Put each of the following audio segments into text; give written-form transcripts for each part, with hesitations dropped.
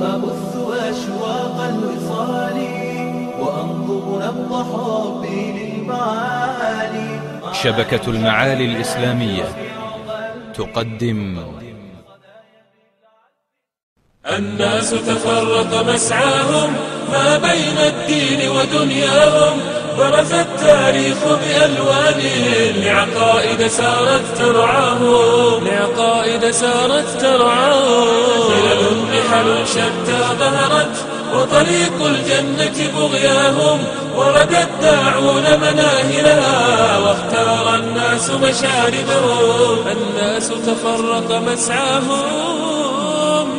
أبث أشواق الوصال وأنظر نبض حبي للمعالي. شبكة المعالي الإسلامية تقدم. الناس تفرق مسعاهم ما بين الدين ودنياهم، ضرف التاريخ بألوانه لعقائد سارت ترعاهم، ظلل رحل شتى ظهرت وطريق الجنة بغياهم، ورد الداعون مناهلها واختار الناس مشاربهم. الناس تفرق مسعاهم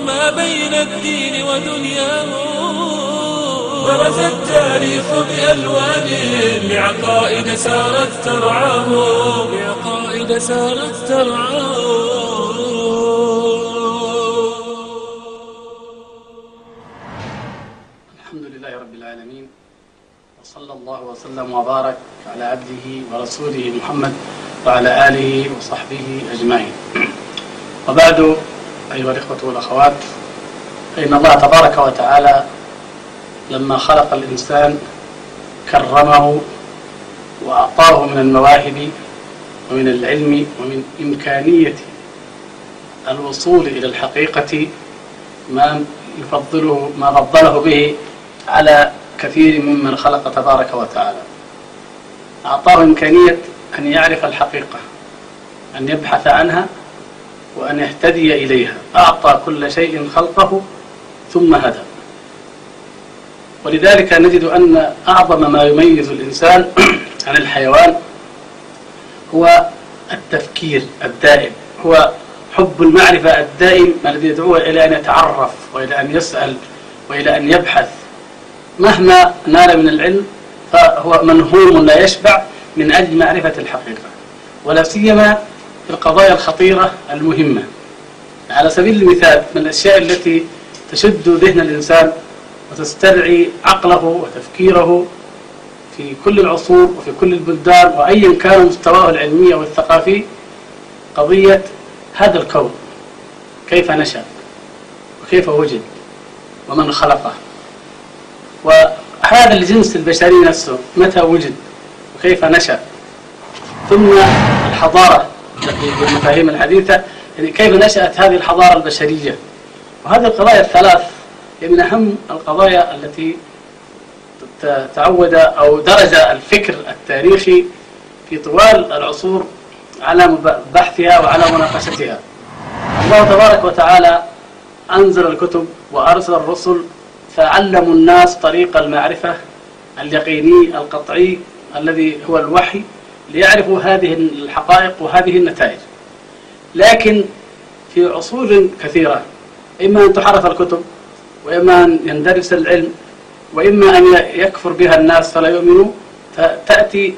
ما بين الدين ودنياهم، برز التاريخ بألوانهم لعقائد سارت ترعاهم، الحمد لله رب العالمين، وصلى الله وسلم وبارك على عبده ورسوله محمد وعلى آله وصحبه أجمعين. وبعد أيها الإخوة والأخوات، فإن الله تبارك وتعالى لما خلق الإنسان كرمه وأعطاه من المواهب ومن العلم ومن إمكانية الوصول إلى الحقيقة ما فضله به على كثير ممن خلق تبارك وتعالى. أعطاه إمكانية أن يعرف الحقيقة، أن يبحث عنها وأن يهتدي إليها. أعطى كل شيء خلقه ثم هدى. ولذلك نجد أن أعظم ما يميز الإنسان عن الحيوان هو التفكير الدائم، هو حب المعرفة الدائم الذي يدعوه إلى أن يتعرف وإلى أن يسأل وإلى أن يبحث. مهما نال من العلم فهو منهوم لا يشبع من أجل معرفة الحقيقة، ولا سيما في القضايا الخطيرة المهمة. على سبيل المثال، من الأشياء التي تشد ذهن الإنسان وتسترعي عقله وتفكيره في كل العصور وفي كل البلدان وأيا كان مستواه العلمي والثقافي، قضية هذا الكون، كيف نشأ وكيف وجد ومن خلقه، وهذا الجنس البشري نفسه متى وجد وكيف نشأ، ثم الحضارة بالمفاهيم الحديثة، يعني كيف نشأت هذه الحضارة البشرية. وهذه القضايا الثلاث من أهم القضايا التي تعود أو درج الفكر التاريخي في طوال العصور على بحثها وعلى مناقشتها. الله تبارك وتعالى أنزل الكتب وأرسل الرسل، فعلموا الناس طريق المعرفة اليقيني القطعي الذي هو الوحي، ليعرفوا هذه الحقائق وهذه النتائج. لكن في عصور كثيرة إما أن تحرف الكتب، وإما أن يندرس العلم، وإما أن يكفر بها الناس فلا يؤمنوا، فتأتي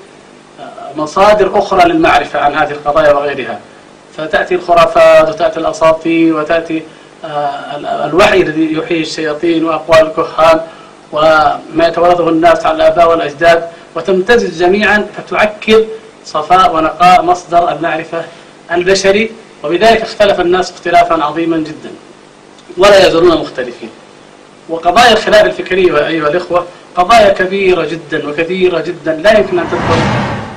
مصادر أخرى للمعرفة عن هذه القضايا وغيرها، فتأتي الخرافات وتأتي الأساطير وتأتي الوحي الذي يحيي الشياطين وأقوال الكهان وما يتورثه الناس على الآباء والأجداد، وتمتزج جميعا فتعكر صفاء ونقاء مصدر المعرفة البشري. وبذلك اختلف الناس اختلافا عظيما جدا ولا يزالون مختلفين. وقضايا الخلاف الفكري أيها الإخوة قضايا كبيرة جدا وكثيرة جدا لا يمكن أن تدخل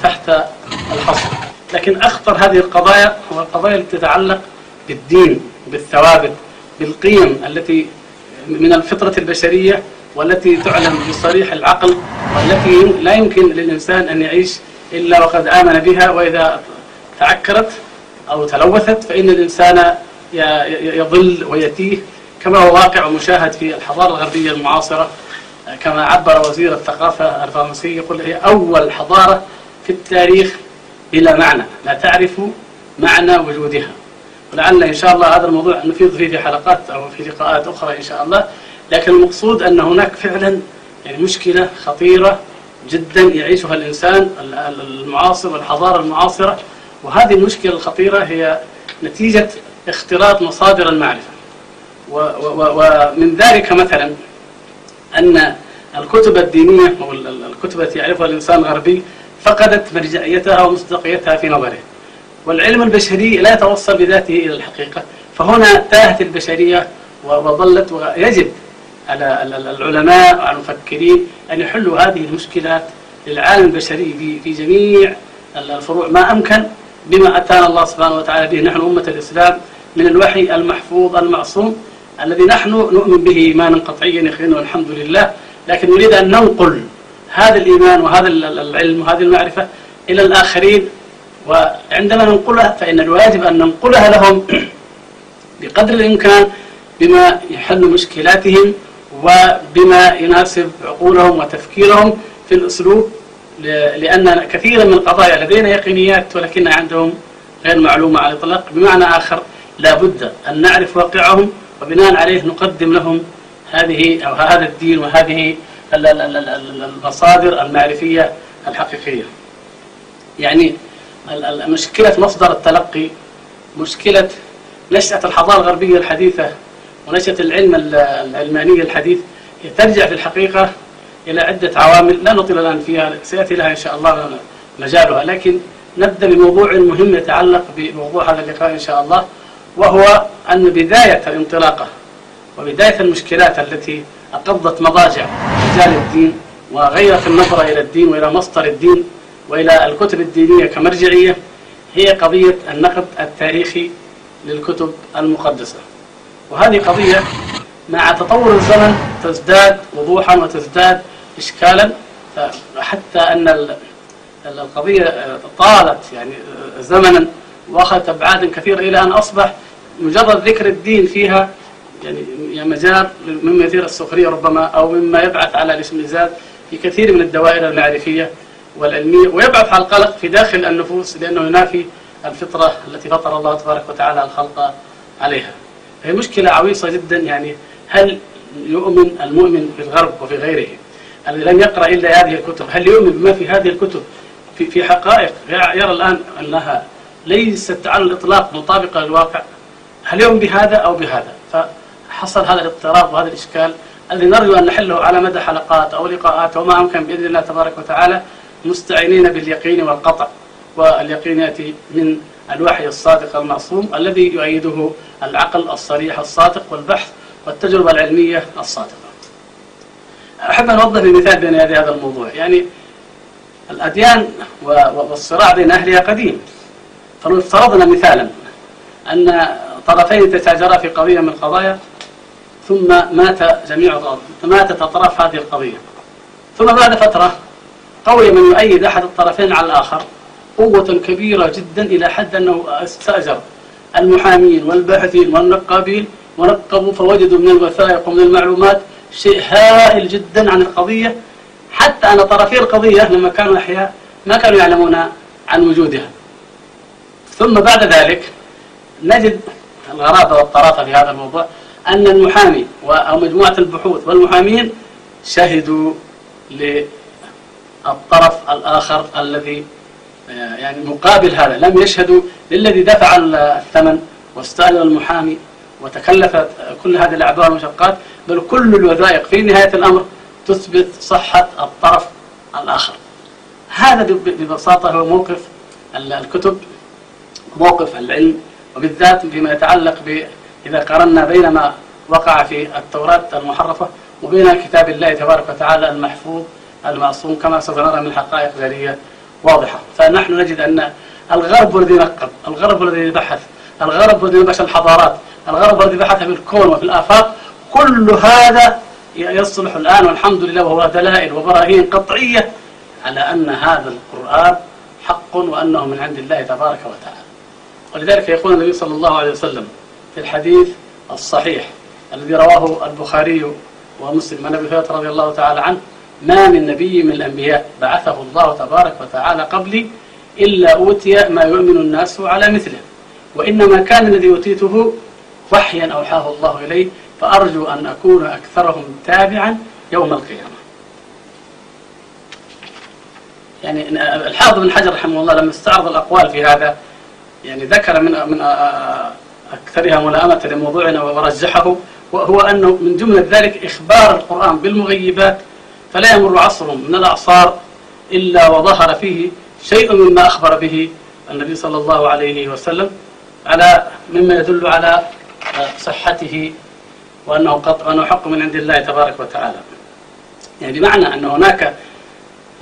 تحت الحصر. لكن أخطر هذه القضايا هو القضايا التي تتعلق بالدين، بالثوابت، بالقيم التي من الفطرة البشرية والتي تعلم بصريح العقل، والتي لا يمكن للإنسان أن يعيش إلا وقد آمن بها. وإذا تعكرت أو تلوثت فإن الإنسان يضل ويتيه، كما هو واقع ومشاهد في الحضارة الغربية المعاصرة. كما عبر وزير الثقافة الفرنسي، يقول هي أول حضارة في التاريخ بلا معنى، لا تعرف معنى وجودها. ولعل إن شاء الله هذا الموضوع نفيض فيه في حلقات أو في لقاءات أخرى إن شاء الله. لكن المقصود أن هناك فعلا يعني مشكلة خطيرة جدا يعيشها الإنسان المعاصر والحضارة المعاصرة. وهذه المشكلة الخطيرة هي نتيجة اختلاط مصادر المعرفة. ومن ذلك مثلا أن الكتب الدينية أو الكتب التي يعرفها الإنسان الغربي فقدت مرجعيتها ومصداقيتها في نظره، والعلم البشري لا يتوصل بذاته إلى الحقيقة. فهنا تاهت البشرية وظلت. ويجب على العلماء وعلى المفكرين أن يحلوا هذه المشكلات للعالم البشري في جميع الفروع ما أمكن بما أتانا الله سبحانه وتعالى به نحن أمة الإسلام من الوحي المحفوظ المعصوم الذي نحن نؤمن به إيمانا قطعيا يخينا والحمد لله. لكن نريد أن ننقل هذا الإيمان وهذا العلم وهذه المعرفة إلى الآخرين، وعندما ننقلها فإن الواجب أن ننقلها لهم بقدر الإمكان بما يحل مشكلاتهم وبما يناسب عقولهم وتفكيرهم في الأسلوب، لأن كثيرا من القضايا لدينا يقينيات ولكن عندهم غير معلومة على الإطلاق. بمعنى آخر لا بد أن نعرف واقعهم وبناء عليه نقدم لهم هذه أو هذا الدين وهذه المصادر المعرفية الحقيقية. يعني مشكلة مصدر التلقي، مشكلة نشأة الحضارة الغربية الحديثة ونشأة العلم العلماني الحديث ترجع في الحقيقة إلى عدة عوامل لا نطيل الآن فيها، سيأتي لها إن شاء الله مجالها. لكن نبدأ بموضوع مهم يتعلق بموضوع هذا اللقاء إن شاء الله، وهو أن بداية الانطلاقة وبداية المشكلات التي أقضت مضاجع رجال الدين وغيرت النظرة إلى الدين وإلى مصدر الدين وإلى الكتب الدينية كمرجعية هي قضية النقد التاريخي للكتب المقدسة. وهذه قضية مع تطور الزمن تزداد وضوحا وتزداد إشكالا، حتى أن القضية طالت يعني زمنا وأخذت أبعادا كثيرة إلى أن أصبح مجرد ذكر الدين فيها يعني مجال مما يثير السخرية ربما، أو مما يبعث على الاشمئزاز في كثير من الدوائر المعرفية والعلمية، ويبعث على القلق في داخل النفوس لأنه ينافي الفطرة التي فطر الله تبارك وتعالى الخلق عليها. هي مشكلة عويصة جدا. يعني هل يؤمن المؤمن في الغرب وفي غيره الذي لم يقرأ إلا هذه الكتب، هل يؤمن بما في هذه الكتب في حقائق يرى الآن أنها ليست على الإطلاق مطابقة للواقع؟ هل يؤمن بهذا أو بهذا؟ فحصل هذا الاضطراب وهذا الإشكال الذي نرجو أن نحله على مدى حلقات أو لقاءات وما أمكن بإذن الله تبارك وتعالى، مستعينين باليقين والقطع واليقين يأتي من الوحي الصادق المعصوم الذي يؤيده العقل الصريح الصادق والبحث والتجربة العلمية الصادقة. أحب أن أوضح بمثال بين يدي هذا الموضوع. يعني الأديان والصراع بين أهلها قديم، فلو افترضنا مثالا أن طرفين تشاجرا في قضية من القضايا ثم ماتت أطراف هذه القضية، ثم بعد فترة قوي من يؤيد أحد الطرفين على الآخر قوة كبيرة جدا إلى حد أنه استأجر المحامين والباحثين والنقابين ونقبوا فوجدوا من الوثائق ومن المعلومات شيء هائل جدا عن القضية، حتى أن طرفي القضية لما كانوا أحياء ما كانوا يعلمون عن وجودها. ثم بعد ذلك نجد الغرابة والطرافة في هذا الموضوع أن المحامي أو مجموعة البحوث والمحامين شهدوا للطرف الآخر الذي يعني مقابل هذا، لم يشهدوا للذي دفع الثمن واستأجر المحامي وتكلف كل هذه الأعباء والمشقات، بل كل الوثائق في نهاية الأمر تثبت صحة الطرف الآخر. هذا ببساطة هو موقف الكتب، موقف العلم، وبالذات فيما يتعلق إذا قارنا بين ما وقع في التوراة المحرفة وبين كتاب الله تبارك وتعالى المحفوظ المعصوم، كما سوف نرى من حقائق جلية واضحة. فنحن نجد أن الغرب الذي نقب، الغرب الذي بحث، الغرب الذي نبش الحضارات، الغرب الذي بحث في الكون وفي الآفاق، كل هذا يصلح الآن والحمد لله، وهو دلائل وبراهين قطعية على أن هذا القرآن حق وأنه من عند الله تبارك وتعالى. ولذلك يقول النبي صلى الله عليه وسلم في الحديث الصحيح الذي رواه البخاري ومسلم عن أبي هريرة رضي الله تعالى عنه: ما من نبي من الأنبياء بعثه الله تبارك وتعالى قبلي إلا أوتي ما يؤمن الناس على مثله، وإنما كان الذي أوتيته وحيا أوحاه الله إليه، فأرجو أن أكون أكثرهم تابعا يوم القيامة. يعني الحافظ بن حجر رحمه الله لما استعرض الأقوال في هذا يعني ذكر من أكثرها ملائمة لموضوعنا ورجحه، وهو أنه من جملة ذلك إخبار القرآن بالمغيبات، فلا يمر عصر من الأعصار إلا وظهر فيه شيء مما أخبر به النبي صلى الله عليه وسلم، على مما يدل على صحته وأنه قطع حق من عند الله تبارك وتعالى. يعني بمعنى أن هناك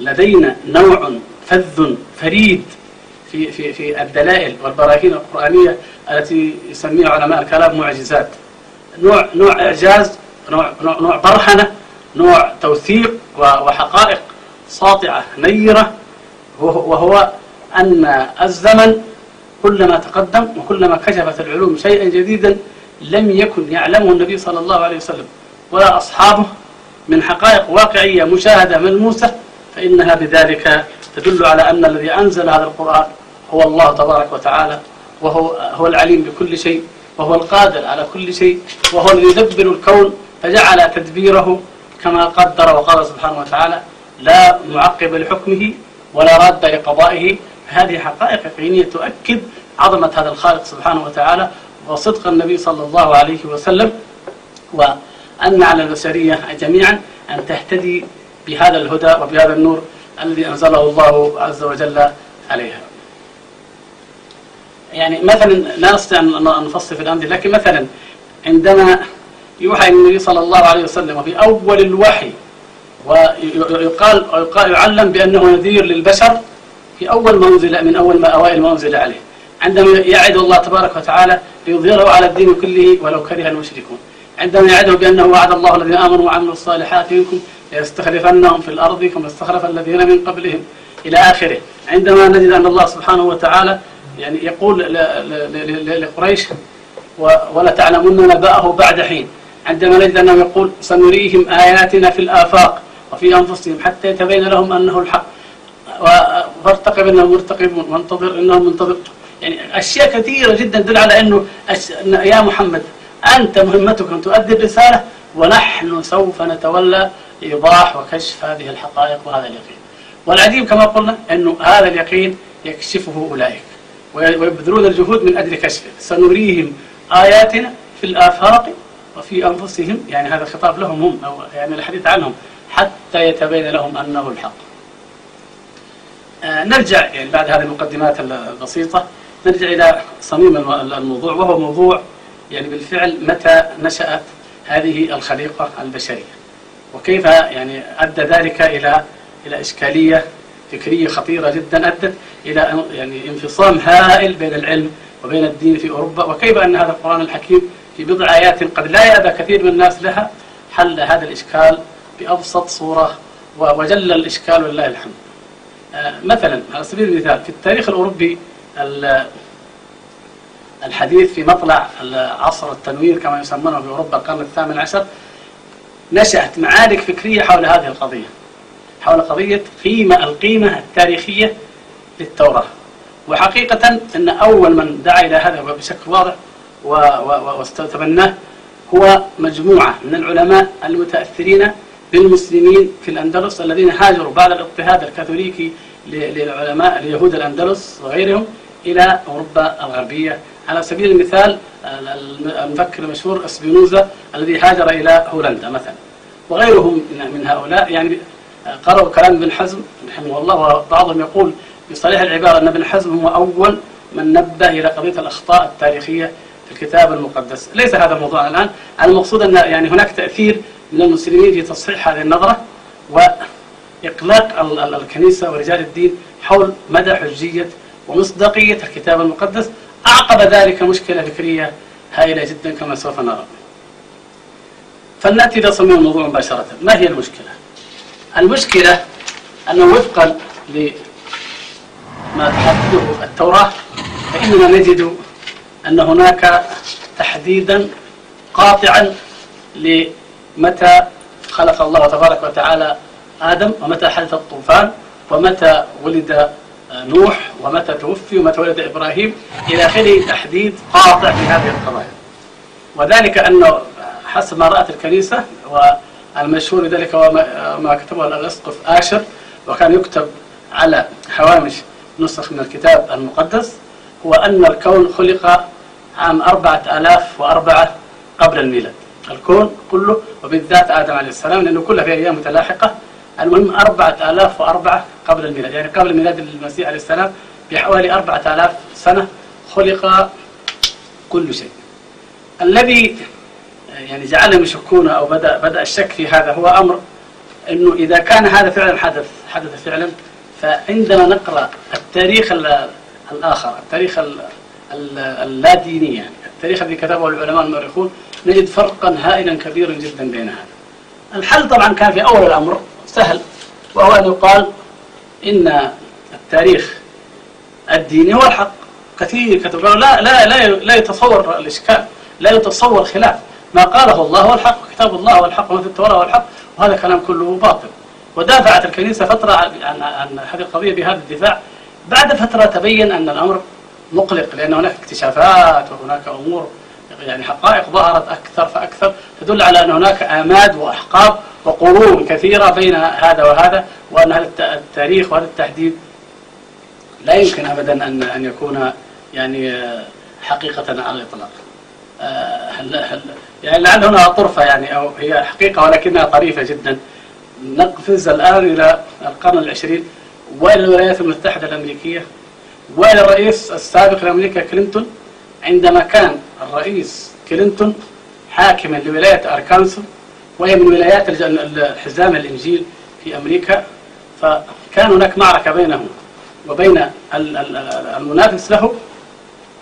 لدينا نوع فذ فريد في في في الدلائل والبراهين القرآنية التي يسميها علماء الكلام معجزات، نوع إعجاز، نوع برهنة، نوع توثيق وحقائق ساطعة نيرة، وهو أن الزمن كلما تقدم وكلما كشفت العلوم شيئا جديدا لم يكن يعلمه النبي صلى الله عليه وسلم ولا أصحابه من حقائق واقعية مشاهدة ملموسة، فإنها بذلك تدل على أن الذي أنزل هذا القرآن هو الله تبارك وتعالى، وهو العليم بكل شيء، وهو القادر على كل شيء، وهو الذي يدبر الكون فجعل تدبيره كما قدر وقال سبحانه وتعالى لا معقب لحكمه ولا راد لقضائه. هذه حقائق يقينية تؤكد عظمة هذا الخالق سبحانه وتعالى وصدق النبي صلى الله عليه وسلم، وأن على البشرية جميعا أن تهتدي بهذا الهدى وبهذا النور الذي أنزله الله عز وجل عليها. يعني مثلا لا نستطيع أن نفصل في الأمثلة، لكن مثلا عندما يوحى النبي صلى الله عليه وسلم في أول الوحي ويقال يعلم بأنه نذير للبشر في أول منزلة من أول ما أوائل منزلة عليه، عندما يعد الله تبارك وتعالى ليظهره على الدين كله ولو كره المشركون، عندما يعده بأنه وعد الله الذين آمنوا وعملوا الصالحات منكم ليستخلفنهم في الأرض كما استخلف الذين من قبلهم إلى آخره، عندما نجد أن الله سبحانه وتعالى يعني يقول لقريش ولا تعلمون نبأه بعد حين، عندما نجد أنه يقول سنريهم آياتنا في الآفاق وفي أنفسهم حتى يتبين لهم أنه الحق، وارتقب إنهم مرتقبون وانتظر إنهم منتظرون. يعني أشياء كثيرة جدا تدل على أنه يا محمد أنت مهمتك أن تؤدي الرسالة، ونحن سوف نتولى إيضاح وكشف هذه الحقائق وهذا اليقين. والعجيب كما قلنا أنه هذا اليقين يكشفه أولئك ويبذلون الجهود من أجل كشفه، سنريهم آياتنا في الآفاق وفي أنفسهم، يعني هذا الخطاب لهم هم أو يعني الحديث عنهم حتى يتبين لهم أنه الحق. نرجع يعني بعد هذه المقدمات البسيطة نرجع إلى صميم الموضوع، وهو موضوع يعني بالفعل متى نشأت هذه الخليقة البشرية، وكيف يعني أدى ذلك إلى إشكالية فكرية خطيرة جدا أدت إلى يعني انفصام هائل بين العلم وبين الدين في أوروبا، وكيف أن هذا القرآن الحكيم في بضع آيات قد لا يأبى كثير من الناس لها حل هذا الإشكال بأبسط صورة وجل الإشكال ولله الحمد. مثلا على سبيل المثال في التاريخ الأوروبي الحديث في مطلع عصر التنوير كما يسمونه في أوروبا القرن الثامن عشر نشأت معارك فكرية حول هذه القضية، حول قضية القيمة التاريخية للتوراة. وحقيقة أن أول من دعا إلى هذا بشكل واضح واستتبناه هو مجموعة من العلماء المتأثرين بالمسلمين في الأندلس الذين هاجروا بعد الاضطهاد الكاثوليكي للعلماء ليهود الأندلس وغيرهم إلى أوروبا الغربية. على سبيل المثال المفكر المشهور اسبينوزا الذي هاجر إلى هولندا مثلا، وغيرهم من هؤلاء يعني قرأوا كلام ابن حزم رحمه الله، وبعضهم يقول بصريح العبارة أن ابن حزم هو أول من نبه إلى قضية الأخطاء التاريخية في الكتاب المقدس. ليس هذا موضوعنا الآن، المقصود أن يعني هناك تأثير من المسلمين في تصحيح هذه النظرة وإقلاق الكنيسة ورجال الدين حول مدى حجية ومصداقية الكتاب المقدس، أعقب ذلك مشكلة فكرية هائلة جدا كما سوف نرى. فلنأتي إلى صميم الموضوع مباشرة. ما هي المشكلة؟ المشكلة أنه وفقا لما تحدده التوراة فإننا نجد أن هناك تحديدا قاطعا لمتى خلق الله تبارك وتعالى آدم، ومتى حدث الطوفان، ومتى ولد نوح، ومتى توفي، ومتى ولد إبراهيم، إلى آخره، تحديد قاطع في هذه القضايا. وذلك أنه حسب ما رأت الكنيسة والمشهور ذلك وما كتبه الأسقف آشر، وكان يكتب على هوامش نسخ من الكتاب المقدس، هو أن الكون خلق عام 4004 قبل الميلاد، الكون كله وبالذات آدم عليه السلام، لأنه كله في أيام متلاحقة. المهم 4004 قبل الميلاد، يعني قبل ميلاد المسيح عليه السلام بحوالي 4000 سنة خلق كل شيء. الذي يعني جعلهم يشكون أو بدأ الشك في هذا هو أمر أنه إذا كان هذا فعلا حدث فعلا، فعندما نقرأ التاريخ الآخر، التاريخ اللاديني يعني التاريخ الذي كتبه العلماء المؤرخون، نجد فرقا هائلا كبيرا جدا بين هذا. الحل طبعا كان في أول الأمر سهل، وهو أن يقال إن التاريخ الديني هو الحق. كثير كتب لا لا لا لا يتصور الإشكال، لا يتصور خلاف، ما قاله الله هو الحق، كتاب الله هو الحق، وما في التوراة هو الحق، وهذا كلام كله باطل. ودافعت الكنيسة فترة عن هذه القضية بهذا الدفاع. بعد فترة تبين أن الأمر مقلق، لأن هناك اكتشافات وهناك أمور يعني حقائق ظهرت أكثر فأكثر تدل على أن هناك آماد وأحقاب وقرون كثيرة بين هذا وهذا، وأن هذا التاريخ وهذا التحديد لا يمكن أبدا أن يكون يعني حقيقة على الإطلاق. يعني لعل هنا طرفة يعني أو هي حقيقة ولكنها طريفة جدا. نقفز الآن إلى القرن العشرين وإلى الولايات المتحدة الأمريكية وإلى الرئيس السابق لأمريكا كلينتون، عندما كان الرئيس كلينتون حاكما لولاية أركانسو وهي من ولايات حزام الإنجيل في أمريكا، فكان هناك معركة بينهم وبين المنافس له،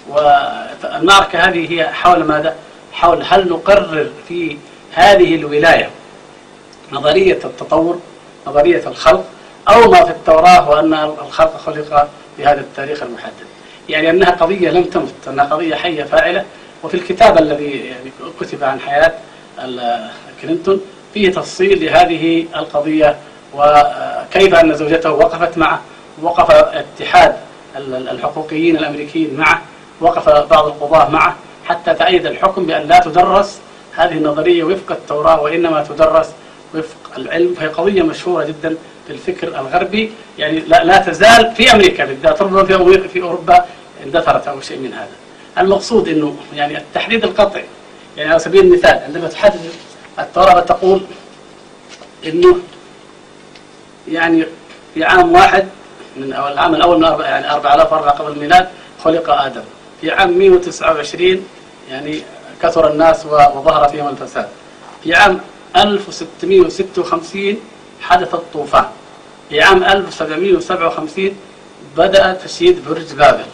والمعركة هذه هي حول ماذا؟ حول هل نقرر في هذه الولاية نظرية التطور، نظرية الخلق، أو ما في التوراة وأن الخلق خلق بهذا التاريخ المحدد. يعني أنها قضية لم تمت، أنها قضية حية فاعلة. وفي الكتاب الذي يعني كتب عن حياة كلينتون فيه تفصيل لهذه القضية، وكيف أن زوجته وقفت معه، وقف اتحاد الحقوقيين الأمريكيين معه، وقف بعض القضاة معه حتى تأيد الحكم بأن لا تدرس هذه النظرية وفق التوراة وإنما تدرس وفق العلم. فهي قضية مشهورة جدا في الفكر الغربي، يعني لا تزال في أمريكا بالذات، ربما في أوروبا اندثرت أو شيء من هذا. المقصود أنه يعني التحديد القطعي، يعني على سبيل المثال عندما تحدد التوراة تقول أنه يعني في عام واحد من أو العام الأول من 4000 قبل الميلاد خلق آدم، في عام 129 يعني كثر الناس وظهر فيهم الفساد، في عام 1656 حدث الطوفان، في عام 1757 بدأ تشييد برج بابل،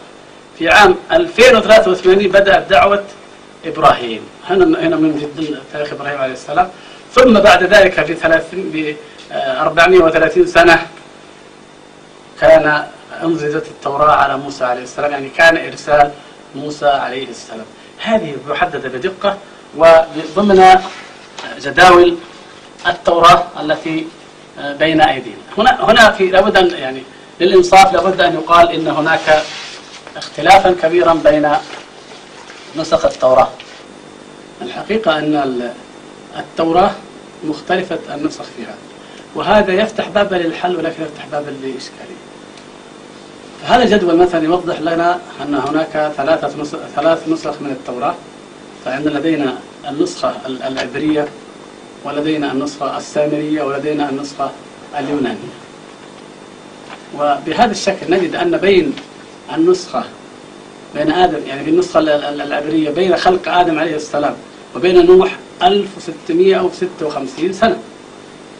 في عام 2083 بدأت دعوة إبراهيم، هنا من جد تاريخ إبراهيم عليه السلام. ثم بعد ذلك ب 430 سنة كان أنزلت التوراة على موسى عليه السلام، يعني كان إرسال موسى عليه السلام. هذه محددة بدقة وضمن جداول التوراة التي بين أيدينا. هنا في لابد أن يعني للإنصاف لابد أن يقال إن هناك اختلافا كبيرا بين نسخ التوراة. الحقيقة أن التوراة مختلفة النسخ فيها، وهذا يفتح بابا للحل ولكن يفتح بابا للإشكالية. فهذا الجدول مثلا يوضح لنا أن هناك ثلاث نسخ من التوراة، فعند لدينا النسخة العبرية، ولدينا النسخة السامرية، ولدينا النسخة اليونانية. وبهذا الشكل نجد أن بين آدم يعني في النسخة العبرية بين خلق آدم عليه السلام وبين نوح 1656 سنة،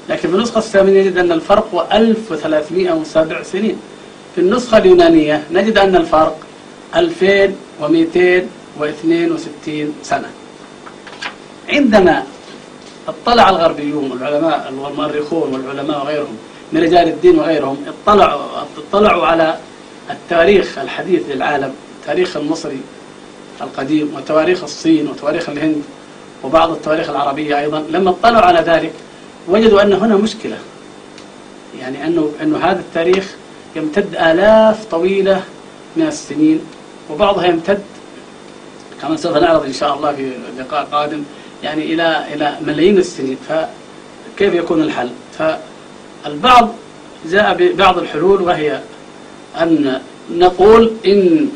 لكن في النسخة السامرية نجد أن الفرق هو 1307 سنين. في النسخة اليونانية نجد أن الفرق 2262 سنة. عندما اطلع الغربيون والعلماء والمؤرخون والعلماء وغيرهم من رجال الدين وغيرهم اطلعوا على التاريخ الحديث للعالم، التاريخ المصري القديم وتواريخ الصين وتواريخ الهند وبعض التواريخ العربية أيضا، لما اطلعوا على ذلك وجدوا أن هنا مشكلة، يعني أنه هذا التاريخ يمتد آلاف طويلة من السنين، وبعضها يمتد كما سوف نعرض إن شاء الله في لقاء قادم يعني إلى ملايين السنين. فكيف يكون الحل؟ فالبعض جاء ببعض الحلول، وهي أن نقول إن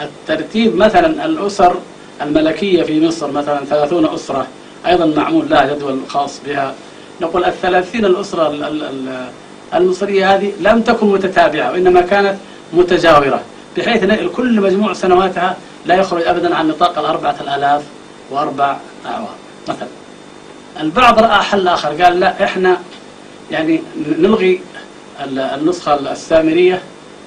الترتيب مثلا الأسر الملكية في مصر مثلا 30 أسرة أيضا معمول لها جدول خاص بها، نقول 30 الأسرة المصرية هذه لم تكن متتابعة وإنما كانت متجاورة، بحيث أن كل مجموع سنواتها لا يخرج أبدا عن نطاق 4004 أعوام. مثلا. البعض رأى حل آخر، قال لا إحنا يعني نلغي النسخة السامرية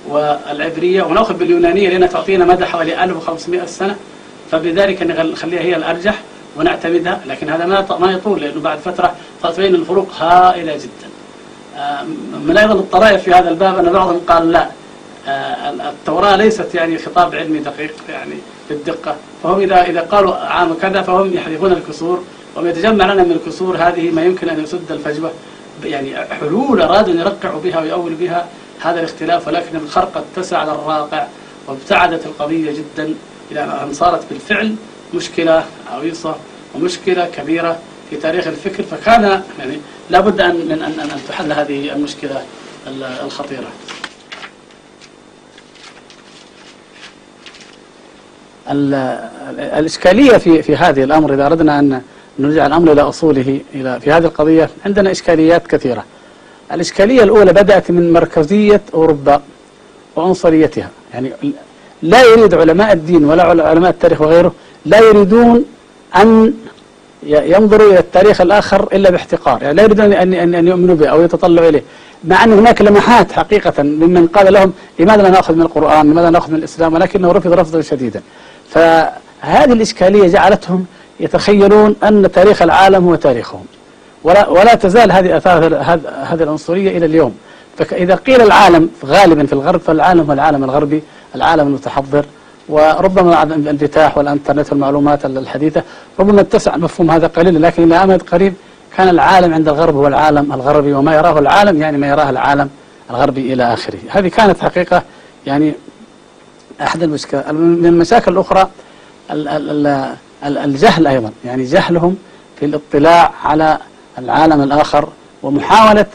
والعبرية ونأخذ باليونانية لأنها تعطينا مدى حوالي 1500 سنة، فبذلك نخليها هي الأرجح ونعتمدها. لكن هذا ما يطول، لأنه بعد فترة تبين الفروق هائلة جدا. من أيضا الطرائف في هذا الباب أن بعضهم قال لا، التوراة ليست يعني خطاب علمي دقيق يعني بالدقة، فهم إذا قالوا عام كذا فهم يحذفون الكسور، ويتجمع لنا من الكسور هذه ما يمكن أن يسد الفجوة، يعني حلول أرادوا أن يرقعوا بها ويؤول بها هذا الاختلاف، ولكن الخرق اتسع على الراقع وابتعدت القضية جدا إلى أن صارت بالفعل مشكلة عويصة ومشكلة كبيرة في تاريخ الفكر. فكان يعني لابد أن تحل هذه المشكلة الخطيرة. الإشكالية في هذا الأمر، إذا أردنا أن نرجع الأمر إلى أصوله في هذه القضية، عندنا إشكاليات كثيرة. الإشكالية الأولى بدأت من مركزية أوروبا وعنصريتها، يعني لا يريد علماء الدين ولا علماء التاريخ وغيره، لا يريدون أن ينظروا إلى التاريخ الآخر إلا باحتقار، يعني لا يريدون أن يؤمنوا به أو يتطلعوا إليه، مع أن هناك لمحات حقيقة ممن قال لهم لماذا لا نأخذ من القرآن، لماذا لا نأخذ من الإسلام، ولكنه رفض رفضا شديدا. فهذه الإشكالية جعلتهم يتخيلون أن تاريخ العالم هو تاريخهم، ولا تزال هذه آثار هذه العنصرية إلى اليوم. فإذا قيل العالم غالبا في الغرب، فالعالم هو العالم الغربي، العالم المتحضر، وربما مع الانفتاح والانترنت والمعلومات الحديثة ربما اتسع مفهوم هذا قليلا، لكن إلى أمد قريب كان العالم عند الغرب هو العالم الغربي، وما يراه العالم يعني ما يراه العالم الغربي إلى آخره. هذه كانت حقيقة يعني أحد المشاكل. من المشاكل الأخرى الجهل أيضا، يعني جهلهم في الاطلاع على العالم الآخر ومحاولة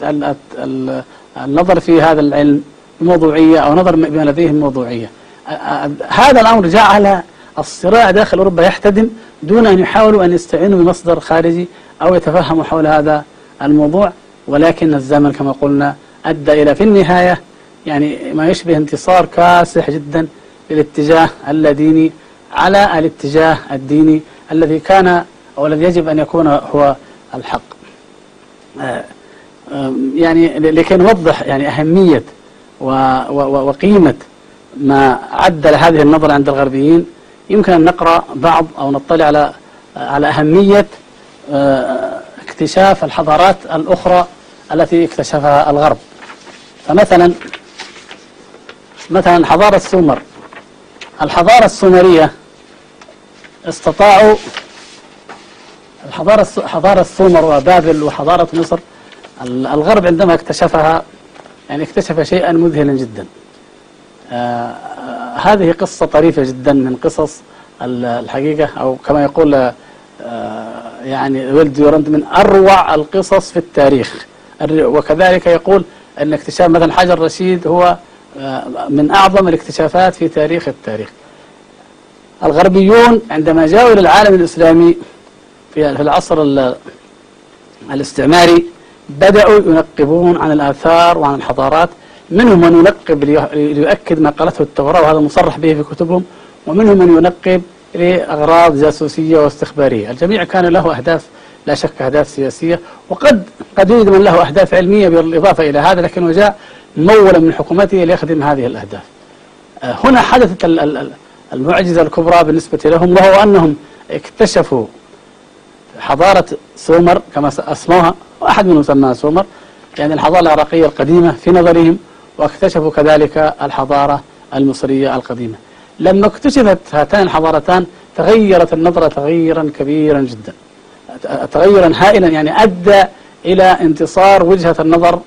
النظر في هذا العلم بموضوعية أو نظر بما لديهم موضوعية. هذا الأمر جعل الصراع داخل أوروبا يحتدم دون أن يحاولوا أن يستعينوا بمصدر خارجي أو يتفهموا حول هذا الموضوع، ولكن الزمن كما قلنا أدى إلى في النهاية يعني ما يشبه انتصار كاسح جدا للاتجاه اللاديني على الاتجاه الديني الذي كان أو الذي يجب أن يكون هو الحق. يعني لكي نوضح يعني أهمية وقيمة ما عدل هذه النظرة عند الغربيين، يمكن أن نقرأ بعض أو نطلع على أهمية اكتشاف الحضارات الأخرى التي اكتشفها الغرب. فمثلا حضارة السومر، الحضارة السومرية استطاعوا، حضارة السومر وبابل وحضارة مصر، الغرب عندما اكتشفها يعني اكتشف شيئا مذهلا جدا. هذه قصة طريفة جدا من قصص الحقيقة، أو كما يقول يعني ويل ديورانت من أروع القصص في التاريخ. وكذلك يقول أن اكتشاف مثلا حجر رشيد هو من أعظم الاكتشافات في تاريخ التاريخ. الغربيون عندما جاءوا للعالم الإسلامي في العصر الاستعماري بدأوا ينقبون عن الآثار وعن الحضارات، منهم من ينقب ليؤكد ما قالته التوراة وهذا مصرح به في كتبهم، ومنهم من ينقب لأغراض جاسوسية واستخبارية. الجميع كان له أهداف، لا شك أهداف سياسية، وقد يوجد من له أهداف علمية بالإضافة إلى هذا، لكنه جاء مولا من حكومته ليخدم هذه الأهداف. هنا حدثت المعجزة الكبرى بالنسبة لهم، وهو أنهم اكتشفوا حضارة سومر كما أسموها، وأحد منهم سماها سومر يعني الحضارة العراقية القديمة في نظرهم، واكتشفوا كذلك الحضارة المصرية القديمة. لما اكتشفت هاتان الحضارتان تغيرت النظرة تغيرا كبيرا جدا، تغيرا هائلا، يعني أدى إلى انتصار وجهة النظر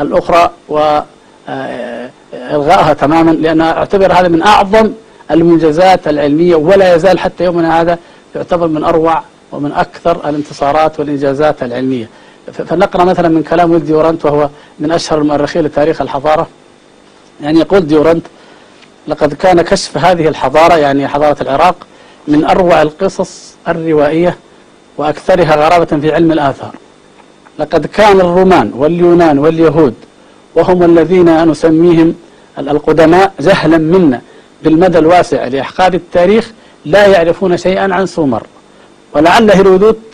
الأخرى وإلغائها تماما، لأن أعتبر هذا من أعظم المنجزات العلمية، ولا يزال حتى يومنا هذا يعتبر من أروع ومن أكثر الانتصارات والإنجازات العلمية. فنقرأ مثلا من كلام ويل ديورانت، وهو من أشهر المؤرخين لتاريخ الحضارة. يعني يقول ديورانت: لقد كان كشف هذه الحضارة، يعني حضارة العراق، من أروع القصص الروائية وأكثرها غرابة في علم الآثار. لقد كان الرومان واليونان واليهود، وهم الذين نسميهم القدماء جهلا منا بالمدى الواسع لأحقاب التاريخ، لا يعرفون شيئا عن سومر، ولعل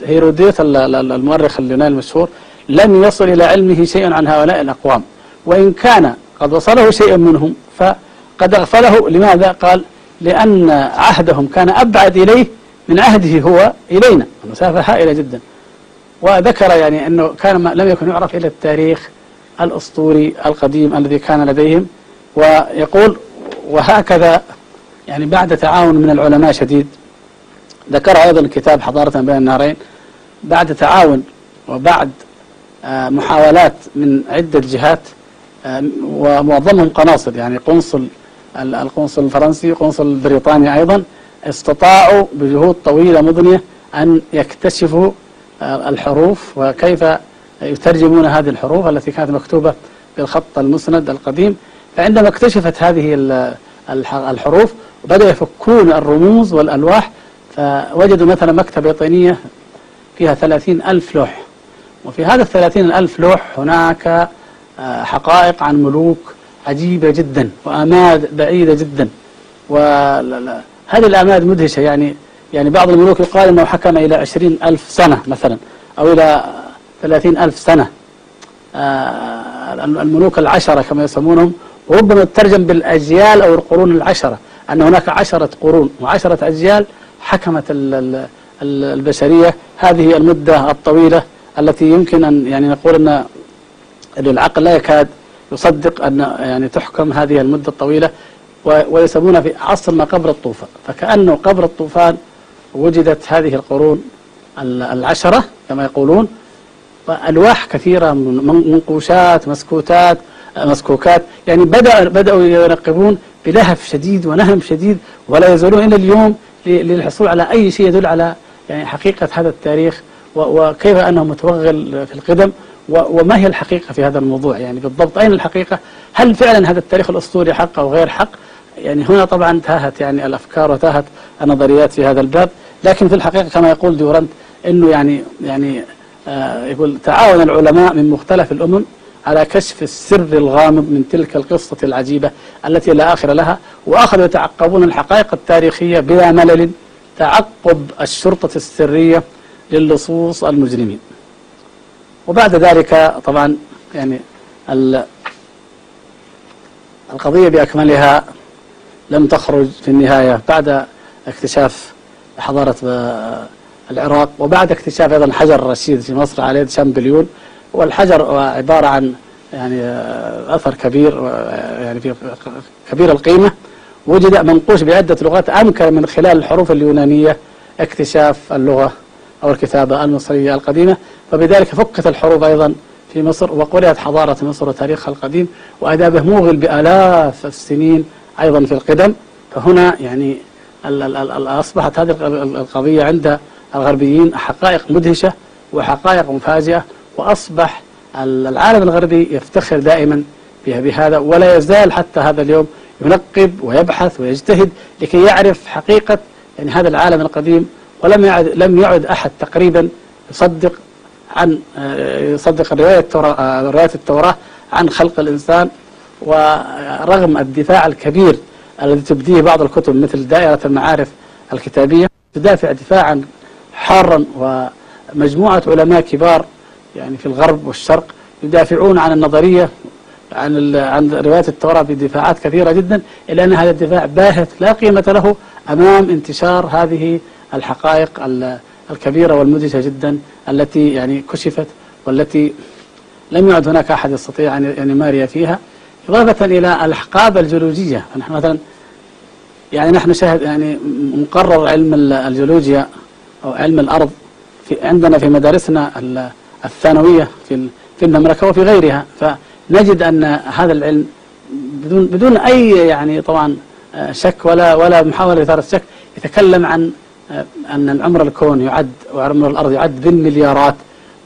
هيروديوس المؤرخ اليوناني المشهور لم يصل إلى علمه شيء عن هؤلاء الأقوام، وإن كان قد وصله شيء منهم فقد أغفله. لماذا؟ قال لأن عهدهم كان أبعد إليه من عهده هو إلينا، المسافة هائلة جدا. وذكر يعني أنه كان لم يكن يعرف إلا التاريخ الأسطوري القديم الذي كان لديهم. ويقول وهكذا يعني بعد تعاون من العلماء شديد، ذكر أيضا كتاب حضارة بين النهرين، بعد تعاون وبعد محاولات من عدة جهات ومعظمهم قناصل، يعني القنصل الفرنسي وقنصل بريطانيا أيضا، استطاعوا بجهود طويلة مضنية أن يكتشفوا الحروف وكيف يترجمون هذه الحروف التي كانت مكتوبة بالخط المسند القديم. فعندما اكتشفت هذه الحروف بدأوا يفكون الرموز والألواح، فوجدوا مثلا مكتبة بيطينية فيها 30,000 لوح، وفي هذا 30,000 لوح هناك حقائق عن ملوك عجيبة جدا وأماد بعيدة جدا. وهذه الأماد مدهشة، يعني بعض الملوك يقال أنه حكم إلى 20,000 سنة مثلا أو إلى 30,000 سنة، الملوك العشرة كما يسمونهم، وربما تترجم بالأجيال أو القرون العشرة، أن هناك 10 قرون و10 أجيال حكمت البشرية هذه المدة الطويلة التي يمكن أن يعني نقول أن العقل لا يكاد يصدق أن يعني تحكم هذه المدة الطويلة. ويسمونها في عصر ما قبل الطوفان، فكأنه قبل الطوفان وجدت هذه القرون العشرة كما يقولون، وألواح كثيرة منقوشات مسكوكات، يعني بدأوا يرقبون بلهف شديد ونهم شديد، ولا يزالون إلى اليوم للحصول على أي شيء يدل على يعني حقيقة هذا التاريخ وكيف أنه متوغل في القدم، وما هي الحقيقة في هذا الموضوع يعني بالضبط، أين الحقيقة؟ هل فعلا هذا التاريخ الأسطوري حق أو غير حق؟ يعني هنا طبعا تاهت يعني الأفكار وتاهت النظريات في هذا الباب. لكن في الحقيقة كما يقول ديورانت أنه يقول تعاون العلماء من مختلف الأمم على كشف السر الغامض من تلك القصة العجيبة التي لا آخر لها، وأخذوا يتعقبون الحقائق التاريخية بلا ملل، تعقب الشرطة السرية للصوص المجرمين. وبعد ذلك طبعا يعني القضية بأكملها لم تخرج في النهاية بعد اكتشاف حضارة العراق، وبعد اكتشاف أيضا حجر الرشيد في مصر على يد شامبليون. والحجر عبارة عن يعني أثر كبير يعني في كبير القيمة، وجد منقوش بعدة لغات أمكن من خلال الحروف اليونانية اكتشاف اللغة أو الكتابة المصرية القديمة، فبذلك فكت الحروف أيضا في مصر وقرأت حضارة مصر وتاريخها القديم وآدابه موغل بآلاف السنين أيضا في القدم. فهنا يعني أصبحت هذه القضية عند الغربيين حقائق مدهشة وحقائق مفاجئة، وأصبح العالم الغربي يفتخر دائما بهذا، ولا يزال حتى هذا اليوم ينقب ويبحث ويجتهد لكي يعرف حقيقة يعني هذا العالم القديم. لم يعد أحد تقريبا يصدق رواية التوراة عن خلق الإنسان، ورغم الدفاع الكبير الذي تبديه بعض الكتب مثل دائرة المعارف الكتابية، تدافع دفاعا حارا، ومجموعة علماء كبار يعني في الغرب والشرق يدافعون عن النظرية عن رواية التوراة بدفاعات كثيرة جدا، إلا أن هذا الدفاع باهت لا قيمة له أمام انتشار هذه الحقائق الكبيرة والمدهشة جدا التي يعني كشفت والتي لم يعد هناك أحد يستطيع أن يماري فيها، إضافة إلى الحقابة الجيولوجية. نحن مثلا يعني نحن شاهد يعني مقرر علم الجيولوجيا أو علم الأرض عندنا في مدارسنا الثانوية في المملكة وفي غيرها، فنجد أن هذا العلم بدون أي يعني طبعا شك ولا محاولة إثارة شك يتكلم عن أن العمر الكون يعد وعمر الأرض يعد بالمليارات،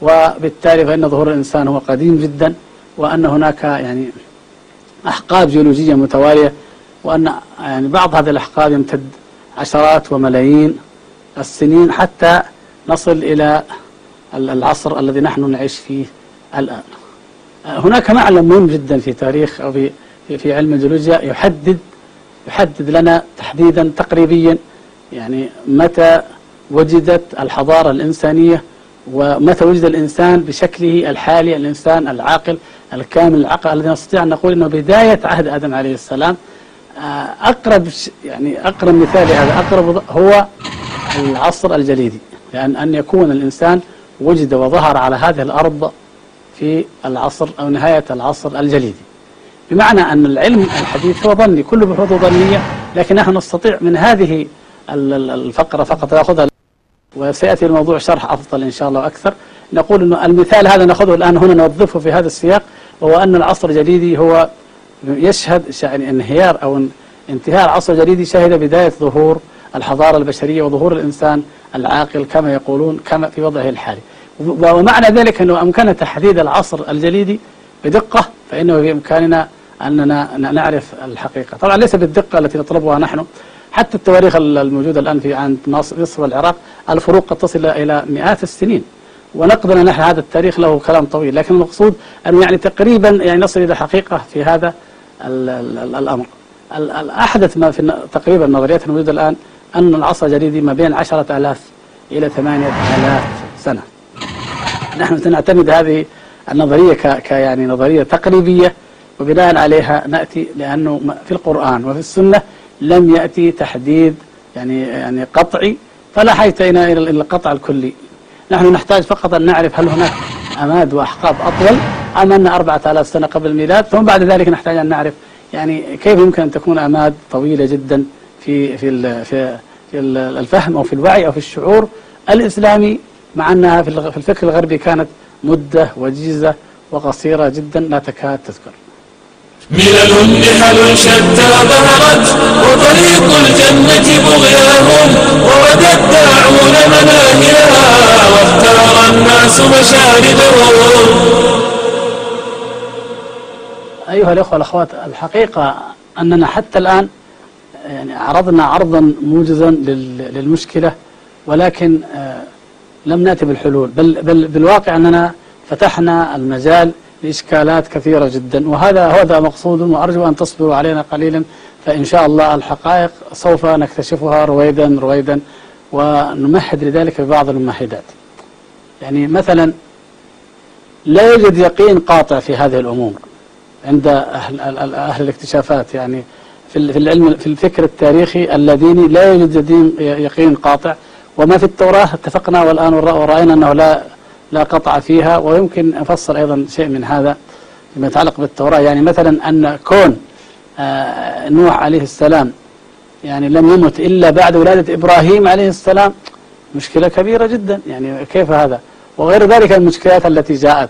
وبالتالي فإن ظهور الإنسان هو قديم جدا، وأن هناك يعني أحقاب جيولوجية متوالية، وأن يعني بعض هذه الأحقاب يمتد عشرات وملايين السنين حتى نصل إلى العصر الذي نحن نعيش فيه الآن. هناك معلم مهم جدا في تاريخ أو في علم الجيولوجيا يحدد لنا تحديدا تقريبيا يعني متى وجدت الحضارة الإنسانية، ومتى وجد الإنسان بشكله الحالي، الإنسان العاقل الكامل العقل الذي نستطيع أن نقول أنه بداية عهد آدم عليه السلام. أقرب مثال لهذا هو العصر الجليدي، لأن أن يكون الإنسان وجد وظهر على هذه الأرض في العصر أو نهاية العصر الجليدي، بمعنى أن العلم الحديث هو ظني، كل بحوثه ظنية، لكن نحن نستطيع من هذه الفقرة فقط نأخذها، وسيأتي الموضوع شرح أفضل إن شاء الله أكثر. نقول أن المثال هذا نأخذه الآن هنا نوظفه في هذا السياق، وهو أن العصر الجليدي هو يشهد انهيار أو انتهاء العصر الجليدي، شهد بداية ظهور الحضارة البشرية وظهور الإنسان العاقل كما يقولون كما في وضعه الحالي. ومعنى ذلك أنه أمكن تحديد العصر الجليدي بدقة، فإنه بإمكاننا أننا نعرف الحقيقة، طبعا ليس بالدقة التي نطلبها نحن. حتى التواريخ الموجودة الآن في عند مصر والعراق الفروق قد تصل إلى مئات السنين، ونقدر نحن هذا التاريخ له كلام طويل، لكن المقصود أنه تقريبا نصل إلى حقيقة في هذا الأمر. أحدث ما في تقريبا النظريات الموجودة الآن أن العصر الجليدي ما بين 10,000 إلى 8,000 سنة. نحن سنعتمد هذه النظرية نظرية تقريبية، وبناء عليها نأتي، لأنه في القرآن وفي السنة لم يأتي تحديد قطعي، فلا حاجة إلى القطع الكلي. نحن نحتاج فقط أن نعرف هل هناك أماد وأحقاب أطول أم أن 4,000 سنة قبل الميلاد، ثم بعد ذلك نحتاج أن نعرف كيف يمكن أن تكون أماد طويلة جدا في الفهم أو في الوعي أو في الشعور الإسلامي، مع أنها في الفكر الغربي كانت مدة وجيزة وقصيرة جدا لا تكاد تذكر. ملل نحل شتى ظهرت، وطريق الجنة بغياهم، وغدا الداعون مناهلها، واختار الناس مشاردهم. أيها الأخوة والأخوات، الحقيقة أننا حتى الآن عرضنا عرضا موجزا للمشكلة، ولكن لم نأتي بالحلول، بل بالواقع أننا فتحنا المجال لإشكالات كثيرة جدا، وهذا مقصود، وأرجو أن تصبروا علينا قليلا، فإن شاء الله الحقائق سوف نكتشفها رويدا رويدا، ونمهد لذلك ببعض الممهدات. مثلا لا يوجد يقين قاطع في هذه الأمور عند أهل الاكتشافات، في العلم في الفكر التاريخي اللاديني لا يوجد يقين قاطع، وما في التوراة اتفقنا والآن ورأينا أنه لا قطع فيها، ويمكن أفصل أيضا شيء من هذا فيما يتعلق بالتوراة. مثلا أن كون نوح عليه السلام لم يمت إلا بعد ولادة إبراهيم عليه السلام، مشكلة كبيرة جدا، كيف هذا؟ وغير ذلك المشكلات التي جاءت،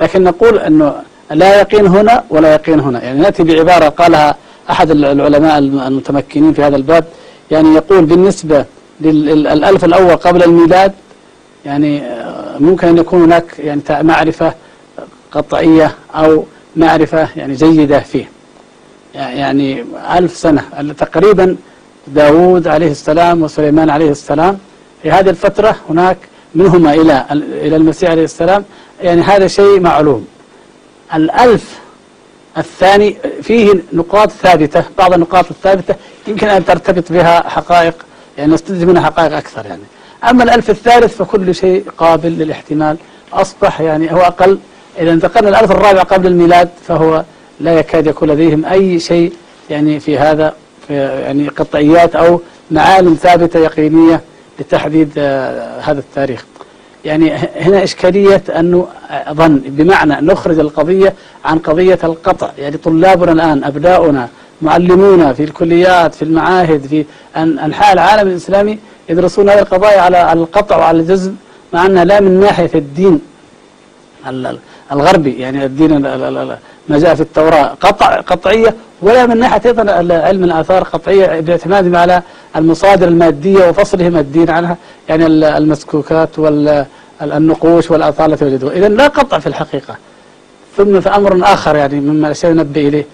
لكن نقول أنه لا يقين هنا ولا يقين هنا. نأتي بعبارة قالها أحد العلماء المتمكنين في هذا الباب، يقول بالنسبة للألف الأول قبل الميلاد ممكن أن يكون هناك معرفة قطعية أو معرفة جيدة فيه. 1000 سنة تقريبا داود عليه السلام وسليمان عليه السلام، في هذه الفترة هناك منهما إلى المسيح عليه السلام، هذا شيء معلوم. 1000 الثاني فيه نقاط ثابتة، بعض النقاط الثابتة يمكن أن ترتبط بها حقائق، نستنتج منها حقائق أكثر. أما 1000 الثالث فكل شيء قابل للاحتمال، أصبح هو أقل. إذا انتقلنا 1000 الرابع قبل الميلاد فهو لا يكاد يكون لديهم أي شيء في هذا قطعيات أو معالم ثابتة يقينية لتحديد هذا التاريخ. هنا إشكالية أنه ظن، بمعنى نخرج القضية عن قضية القطع. طلابنا الآن، أبناؤنا، معلمونا في الكليات، في المعاهد، في أنحاء العالم الإسلامي يدرسون هذه القضايا على القطع وعلى الجزم، مع أنها لا من ناحية الدين الغربي، الدين ما جاء في التوراة قطعية، ولا من ناحية أيضا علم الآثار قطعية باعتمادهم على المصادر المادية وفصلهم الدين عنها، المسكوكات والنقوش والآثار التي وجدوها. إذا لا قطع في الحقيقة. ثم في أمر آخر مما سننبه إليه،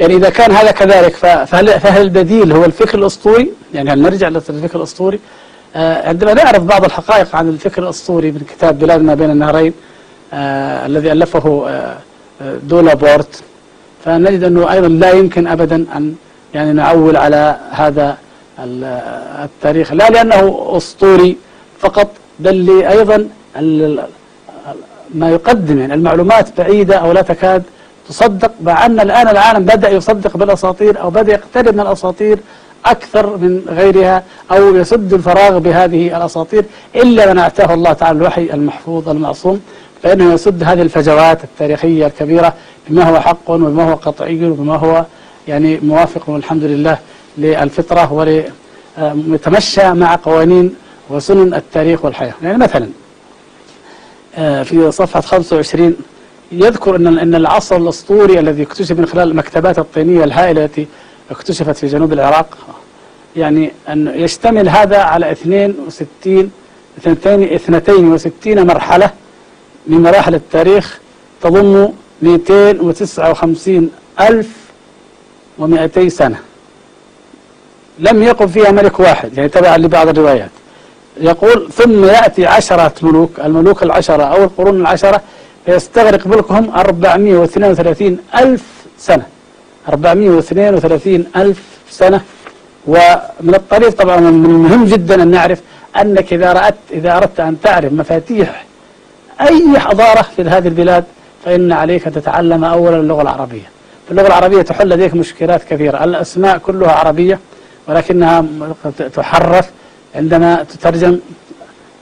إذا كان هذا كذلك فهل البديل هو الفكر الأسطوري؟ هل نرجع للفكر الأسطوري؟ عندما نعرف بعض الحقائق عن الفكر الأسطوري من كتاب بلاد ما بين النهرين الذي ألفه دولابورت، فنجد أنه أيضا لا يمكن أبدا أن نعول على هذا التاريخ، لا لأنه أسطوري فقط، بل أيضا ما يقدم يعني المعلومات بعيدة أو لا تكاد تصدق، مع أن الآن العالم بدأ يصدق بالأساطير أو بدأ يقترب من الأساطير أكثر من غيرها، أو يسد الفراغ بهذه الأساطير، إلا من أعتاه الله تعالى الوحي المحفوظ المعصوم، فإنه يسد هذه الفجوات التاريخية الكبيرة بما هو حق وبما هو قطعي وبما هو يعني موافق والحمد لله للفطرة ويتمشى مع قوانين وسنن التاريخ والحياة. يعني مثلا في صفحة 25 يذكر أن العصر الأسطوري الذي اكتشف من خلال المكتبات الطينية الهائلة التي اكتشفت في جنوب العراق، يعني أن يشتمل هذا على 62 مرحلة من مراحل التاريخ، تضم 259,200 سنة لم يقم فيها ملك واحد، يعني تبعا لبعض الروايات. يقول ثم يأتي 10 ملوك، الملوك العشرة أو القرون العشرة، فيستغرق ملكهم 432,000 سنة، 432,000 سنة. ومن الطريف طبعا من المهم جدا أن نعرف أنك إذا أردت أن تعرف مفاتيح أي حضارة في هذه البلاد، فإن عليك أن تتعلم أولا اللغة العربية. في اللغة العربية تحل لديك مشكلات كثيرة، الأسماء كلها عربية ولكنها تحرف عندما تترجم،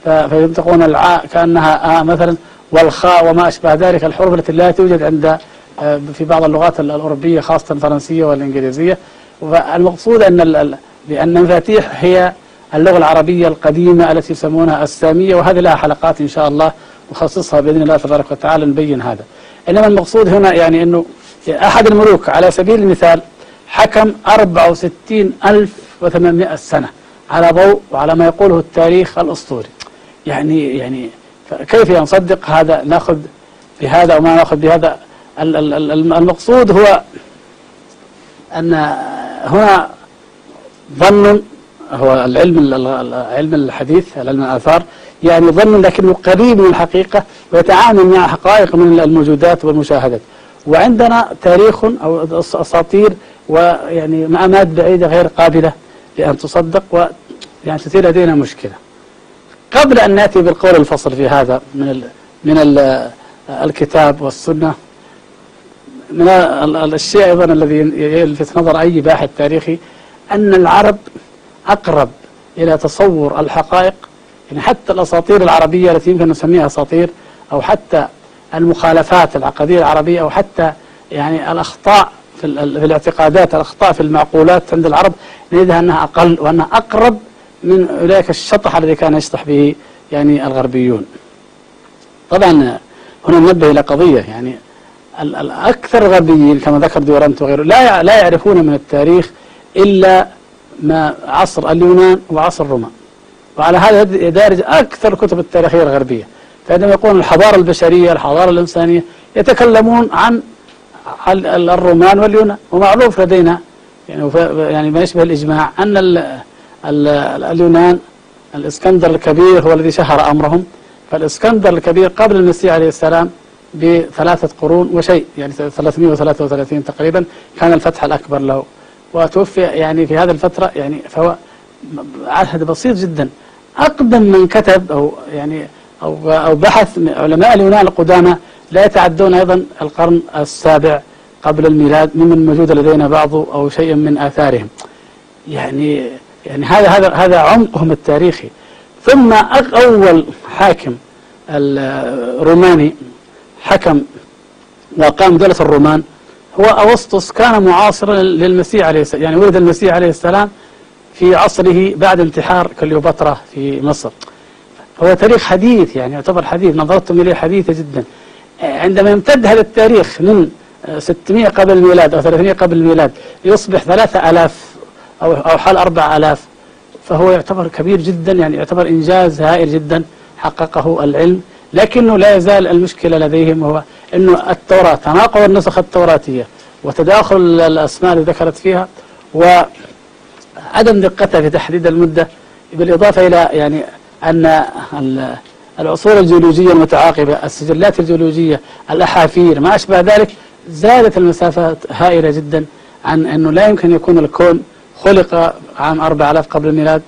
فينطقون العاء كأنها آ مثلا، والخاء وما أشبه ذلك، الحروف التي لا توجد عند في بعض اللغات الأوروبية خاصة الفرنسية والإنجليزية. والمقصود بأن المفاتيح هي اللغة العربية القديمة التي يسمونها السامية، وهذه لها حلقات إن شاء الله نخصصها بإذن الله تبارك وتعالى نبين هذا. إنما المقصود هنا يعني أنه أحد الملوك على سبيل المثال حكم 64,800 سنة على ضوء وعلى ما يقوله التاريخ الأسطوري. يعني كيف نصدق هذا، ناخذ بهذا وما ناخذ بهذا؟ المقصود هو أن هنا ظن، هو العلم الحديث، علم الآثار، يعني ظن لكنه قريب من الحقيقة ويتعامل مع حقائق من الموجودات والمشاهدات. وعندنا تاريخ أو أساطير ويعني مآمات بعيدة غير قابلة لأن تصدق، ويعني تثير لدينا مشكلة. قبل أن نأتي بالقول الفصل في هذا من الكتاب والسنة، من الشيء أيضا الذي يلفت نظر أي باحث تاريخي أن العرب أقرب إلى تصور الحقائق، يعني حتى الأساطير العربية التي يمكن أن نسميها أساطير، أو حتى المخالفات العقدية العربية، أو حتى يعني الأخطاء في الاعتقادات، الأخطاء في المعقولات عند العرب، نجدها أنها أقل وأنها أقرب من أولئك الشطح الذي كان يشطح به يعني الغربيون. طبعا هنا ننبه إلى قضية، يعني الأكثر غربيين كما ذكر دورانت وغيره لا يعرفون من التاريخ إلا ما عصر اليونان وعصر الرومان، وعلى هذا يدارج أكثر الكتب التاريخية الغربية. فعندما يقولون الحضارة البشرية، الحضارة الإنسانية، يتكلمون عن الرومان واليونان، ومعروف لدينا يعني ما يشبه الإجماع أن اليونان الإسكندر الكبير هو الذي شهر أمرهم. فالإسكندر الكبير قبل المسيح عليه السلام ب3 قرون وشيء، يعني 333 تقريبا كان الفتح الأكبر له، وتوفي يعني في هذه الفترة، يعني فهو عهد بسيط جدا. أقدم من كتب أو يعني أو بحث علماء اليونان القدامى لا يتعدون أيضا القرن السابع قبل الميلاد، ممن موجود لدينا بعض أو شيء من آثارهم. يعني هذا عمقهم التاريخي. ثم أول حاكم الروماني حكم وقام دولة الرومان هو أغسطس، كان معاصرا للمسيح عليه السلام، يعني ولد المسيح عليه السلام في عصره بعد انتحار كليوباترا في مصر. هو تاريخ حديث، يعني يعتبر حديث، نظرتم إليه حديثة جدا. عندما يمتد هذا التاريخ من 600 قبل الميلاد أو 300 قبل الميلاد يصبح 3000 أو حال 4000، فهو يعتبر كبير جدا، يعني يعتبر إنجاز هائل جدا حققه العلم. لكنه لا يزال المشكلة لديهم هو أنه التوراة، تناقض النسخ التوراتية وتداخل الأسماء اللي ذكرت فيها، وعدم دقتها في تحديد المدة، بالإضافة إلى يعني أن العصور الجيولوجية المتعاقبة، السجلات الجيولوجية، الأحافير، ما أشبه ذلك، زادت المسافات هائلة جدا عن أنه لا يمكن يكون الكون خلق عام 4000 قبل الميلاد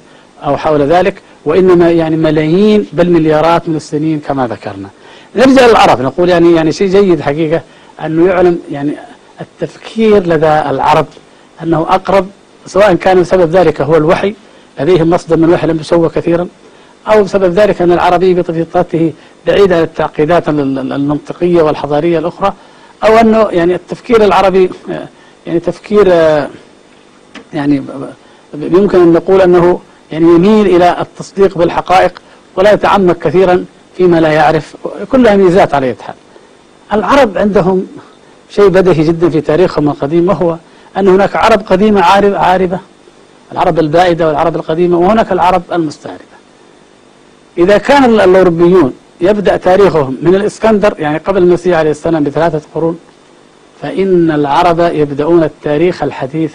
أو حول ذلك، وإنما يعني ملايين بل مليارات من السنين كما ذكرنا. نرجع للعرب نقول يعني شيء جيد حقيقة أنه يعلم يعني التفكير لدى العرب أنه أقرب، سواء كان بسبب ذلك هو الوحي، لديهم مصدر من الوحي لم يسوى كثيرا، أو بسبب ذلك أن العربي بطبيعته بعيد عن التعقيدات المنطقية والحضارية الأخرى، أو أنه يعني التفكير العربي يعني تفكير يعني يمكن أن نقول أنه يعني يميل إلى التصديق بالحقائق ولا يتعمق كثيرا فيما لا يعرف، كلها ميزات على يد حال. العرب عندهم شيء بديهي جدا في تاريخهم القديم، وهو أن هناك عرب قديمة عاربة، العرب البائدة والعرب القديمة، وهناك العرب المستعربة. إذا كان الأوروبيون يبدأ تاريخهم من الإسكندر يعني قبل المسيح عليه السلام ب3 قرون، فإن العرب يبدأون التاريخ الحديث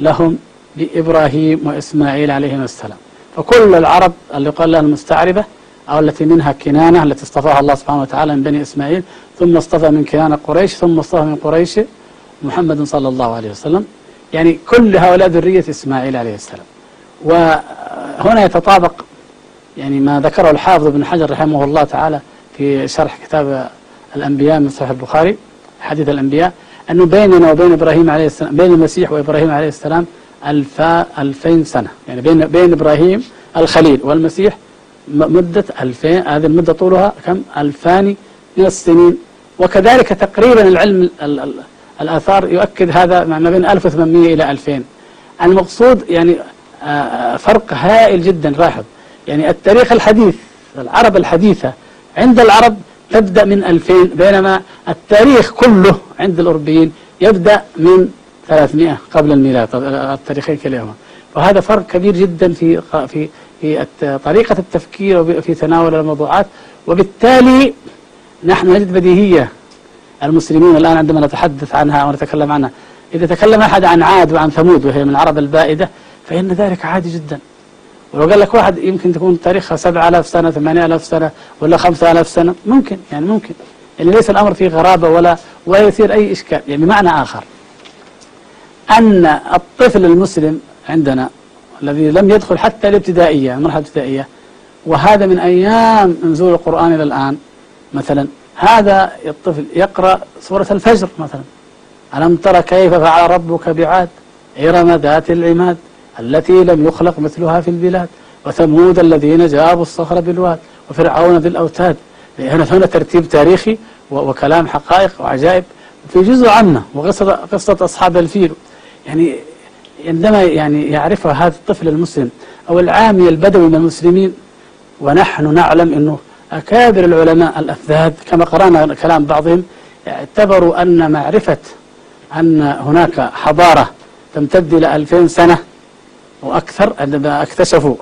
لهم بإبراهيم وإسماعيل عليهما السلام. فكل العرب اللي قال لها المستعربة أو التي منها كنانة التي اصطفاها الله سبحانه وتعالى من بني إسماعيل، ثم اصطفى من كنانة قريش، ثم اصطفى من قريش محمد صلى الله عليه وسلم، يعني كل هؤلاء ذرية إسماعيل عليه السلام. وهنا يتطابق يعني ما ذكره الحافظ ابن حجر رحمه الله تعالى في شرح كتاب الأنبياء من صحيح البخاري، حديث الأنبياء، أنه بيننا وبين إبراهيم عليه السلام، بين المسيح وإبراهيم عليه السلام 2000 سنة، يعني بين إبراهيم الخليل والمسيح مدة 2000، هذه المدة طولها كم؟ 2000 من السنين. وكذلك تقريبا العلم الآثار يؤكد هذا، ما بين 1800 إلى 2000. المقصود يعني فرق هائل جدا راحب. يعني التاريخ الحديث العرب الحديثة عند العرب تبدأ من 2000، بينما التاريخ كله عند الأوروبيين يبدأ من 300 قبل الميلاد، التاريخين كلاهما. وهذا فرق كبير جدا في طريقة التفكير وفي تناول الموضوعات. وبالتالي نحن نجد بديهية المسلمين الآن عندما نتحدث عنها ونتكلم عنها، إذا تكلم أحد عن عاد وعن ثمود وهي من العرب البائدة فإن ذلك عادي جدا. ولو قال لك واحد يمكن تكون تاريخها 7000 سنة، 8000 سنة، ولا 5000 سنة، ممكن يعني ممكن، يعني ليس الأمر فيه غرابة ولا يثير أي إشكال. يعني بمعنى آخر أن الطفل المسلم عندنا الذي لم يدخل حتى الابتدائية، المرحلة الابتدائية، وهذا من أيام نزول القرآن إلى الآن، مثلا هذا الطفل يقرأ سورة الفجر مثلا، ألم ترى كيف فعل ربك بعاد إرم ذات العماد التي لم يخلق مثلها في البلاد وثمود الذين جابوا الصخر بالواد وفرعون ذي الأوتاد. هنا ترتيب تاريخي وكلام حقائق وعجائب في جزء عنه، وقصة أصحاب الفيل. يعني عندما يعني يعرفها هذا الطفل المسلم أو العامي البدوي من المسلمين، ونحن نعلم أنه أكابر العلماء الأفذاذ كما قرأنا كلام بعضهم اعتبروا أن معرفة أن هناك حضارة تمتد إلى 2000 سنة وأكثر، عندما اكتشفوا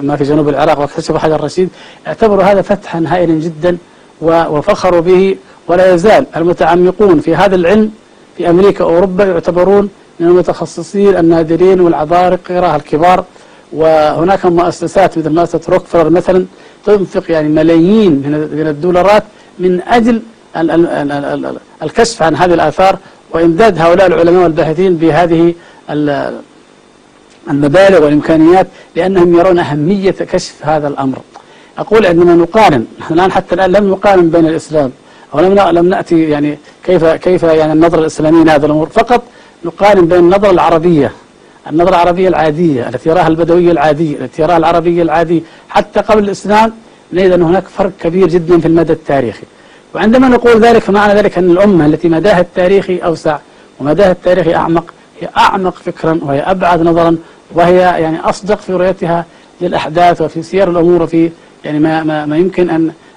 ما في جنوب العراق واكتشفوا حجر الرشيد اعتبروا هذا فتحا هائلا جدا وفخروا به. ولا يزال المتعمقون في هذا العلم في أمريكا وأوروبا يعتبرون من المتخصصين النادرين والعباقرة الكبار. وهناك مؤسسات مثل مؤسسة روكفلر مثلا تنفق يعني ملايين من الدولارات من أجل الكشف عن هذه الآثار وإمداد هؤلاء العلماء والباحثين بهذه المبالغ والإمكانيات، لأنهم يرون أهمية كشف هذا الأمر. أقول عندما نقارن، نحن الآن حتى الآن لم نقارن بين الإسلام، ولم نأتي يعني كيف يعني النظرة الإسلامية لهذه الأمور، فقط نقارن بين النظرة العربية العادية التي يراها البدوي العادي، التي يراها العربي العادي حتى قبل الإسلام، نجد أن هناك فرق كبير جدا في المدى التاريخي. وعندما نقول ذلك فمعنى ذلك أن الأمة التي مداها التاريخي أوسع ومداها التاريخي أعمق، هي أعمق فكرا وهي أبعد نظرا وهي يعني أصدق في رؤيتها للأحداث وفي سير الأمور وفي يعني ما يمكن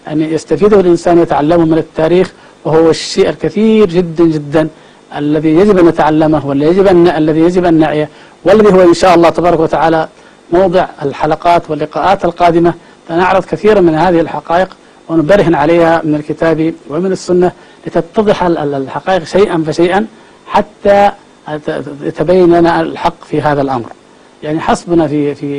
أن يستفيده الإنسان ويتعلمه من التاريخ، وهو الشيء الكثير جدا جدا الذي يجب أن نتعلمه والذي يجب أن نعيه، والذي هو إن شاء الله تبارك وتعالى موضع الحلقات واللقاءات القادمة. فنعرض كثيرا من هذه الحقائق ونبرهن عليها من الكتاب ومن السنة لتتضح الحقائق شيئا فشيئا حتى يتبين لنا الحق في هذا الأمر. يعني حسبنا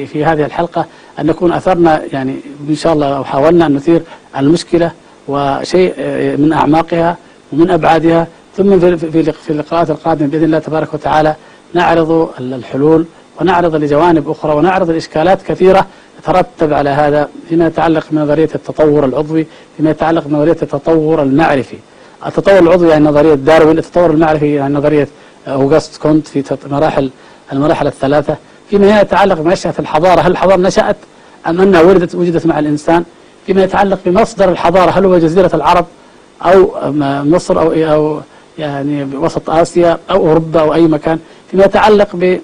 في هذه الحلقة أن نكون أثرنا يعني إن شاء الله، أو حاولنا أن نثير المشكلة وشيء من أعماقها ومن أبعادها، ثم في اللقاءات القادمة بإذن الله تبارك وتعالى نعرض الحلول ونعرض لجوانب أخرى ونعرض لإشكالات كثيرة تترتب على هذا فيما يتعلق بنظرية التطور العضوي، فيما يتعلق بنظرية التطور المعرفي. التطور العضوي يعني نظرية داروين، التطور المعرفي يعني نظرية أوغست كونت في المراحل الثلاثة، فيما يتعلق بنشأة الحضارة، هل الحضارة نشأت أم أنها وجدت مع الإنسان، فيما يتعلق بمصدر الحضارة هل هو جزيرة العرب أو مصر أو يعني بوسط آسيا أو أوروبا أو أي مكان، فيما يتعلق ب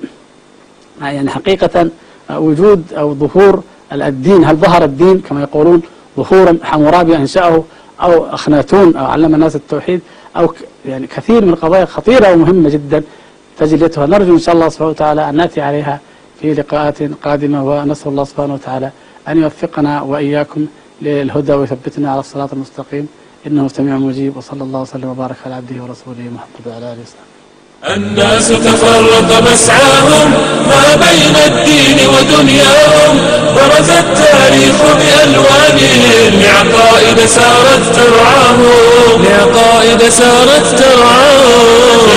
يعني حقيقة وجود أو ظهور الدين، هل ظهر الدين كما يقولون ظهورا حمورابي أنشأه أو أخناتون أو علم الناس التوحيد، أو يعني كثير من القضايا خطيرة ومهمة جدا تجليتها نرجو إن شاء الله سبحانه وتعالى أن نأتي عليها في لقاءات قادمة، ونسأل الله سبحانه وتعالى أن يوفقنا وإياكم للهدى ويثبتنا على الصراط المستقيم، إنه سميع مجيب، وصلى الله وسلم وبارك على عبده ورسوله محمد وعلى آله وصحبه. الناس تفرق مسعاهم ما بين الدين ودنياهم، برز التاريخ بألوانهم لعقائد سارت ترعاهم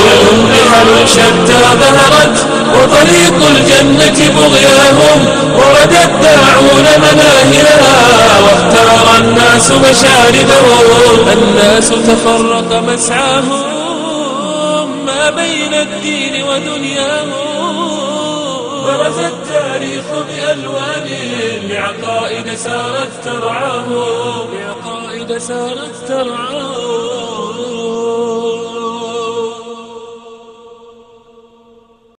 لهم نحل شتى ظهرت وطريق الجنة بغياهم، ورد الداعون مناهلها واختار الناس مشاردهم. الناس تفرق مسعاهم ما بين الدين ودنياهم، برز التاريخ بألوانهم لعقائد سارت ترعاهم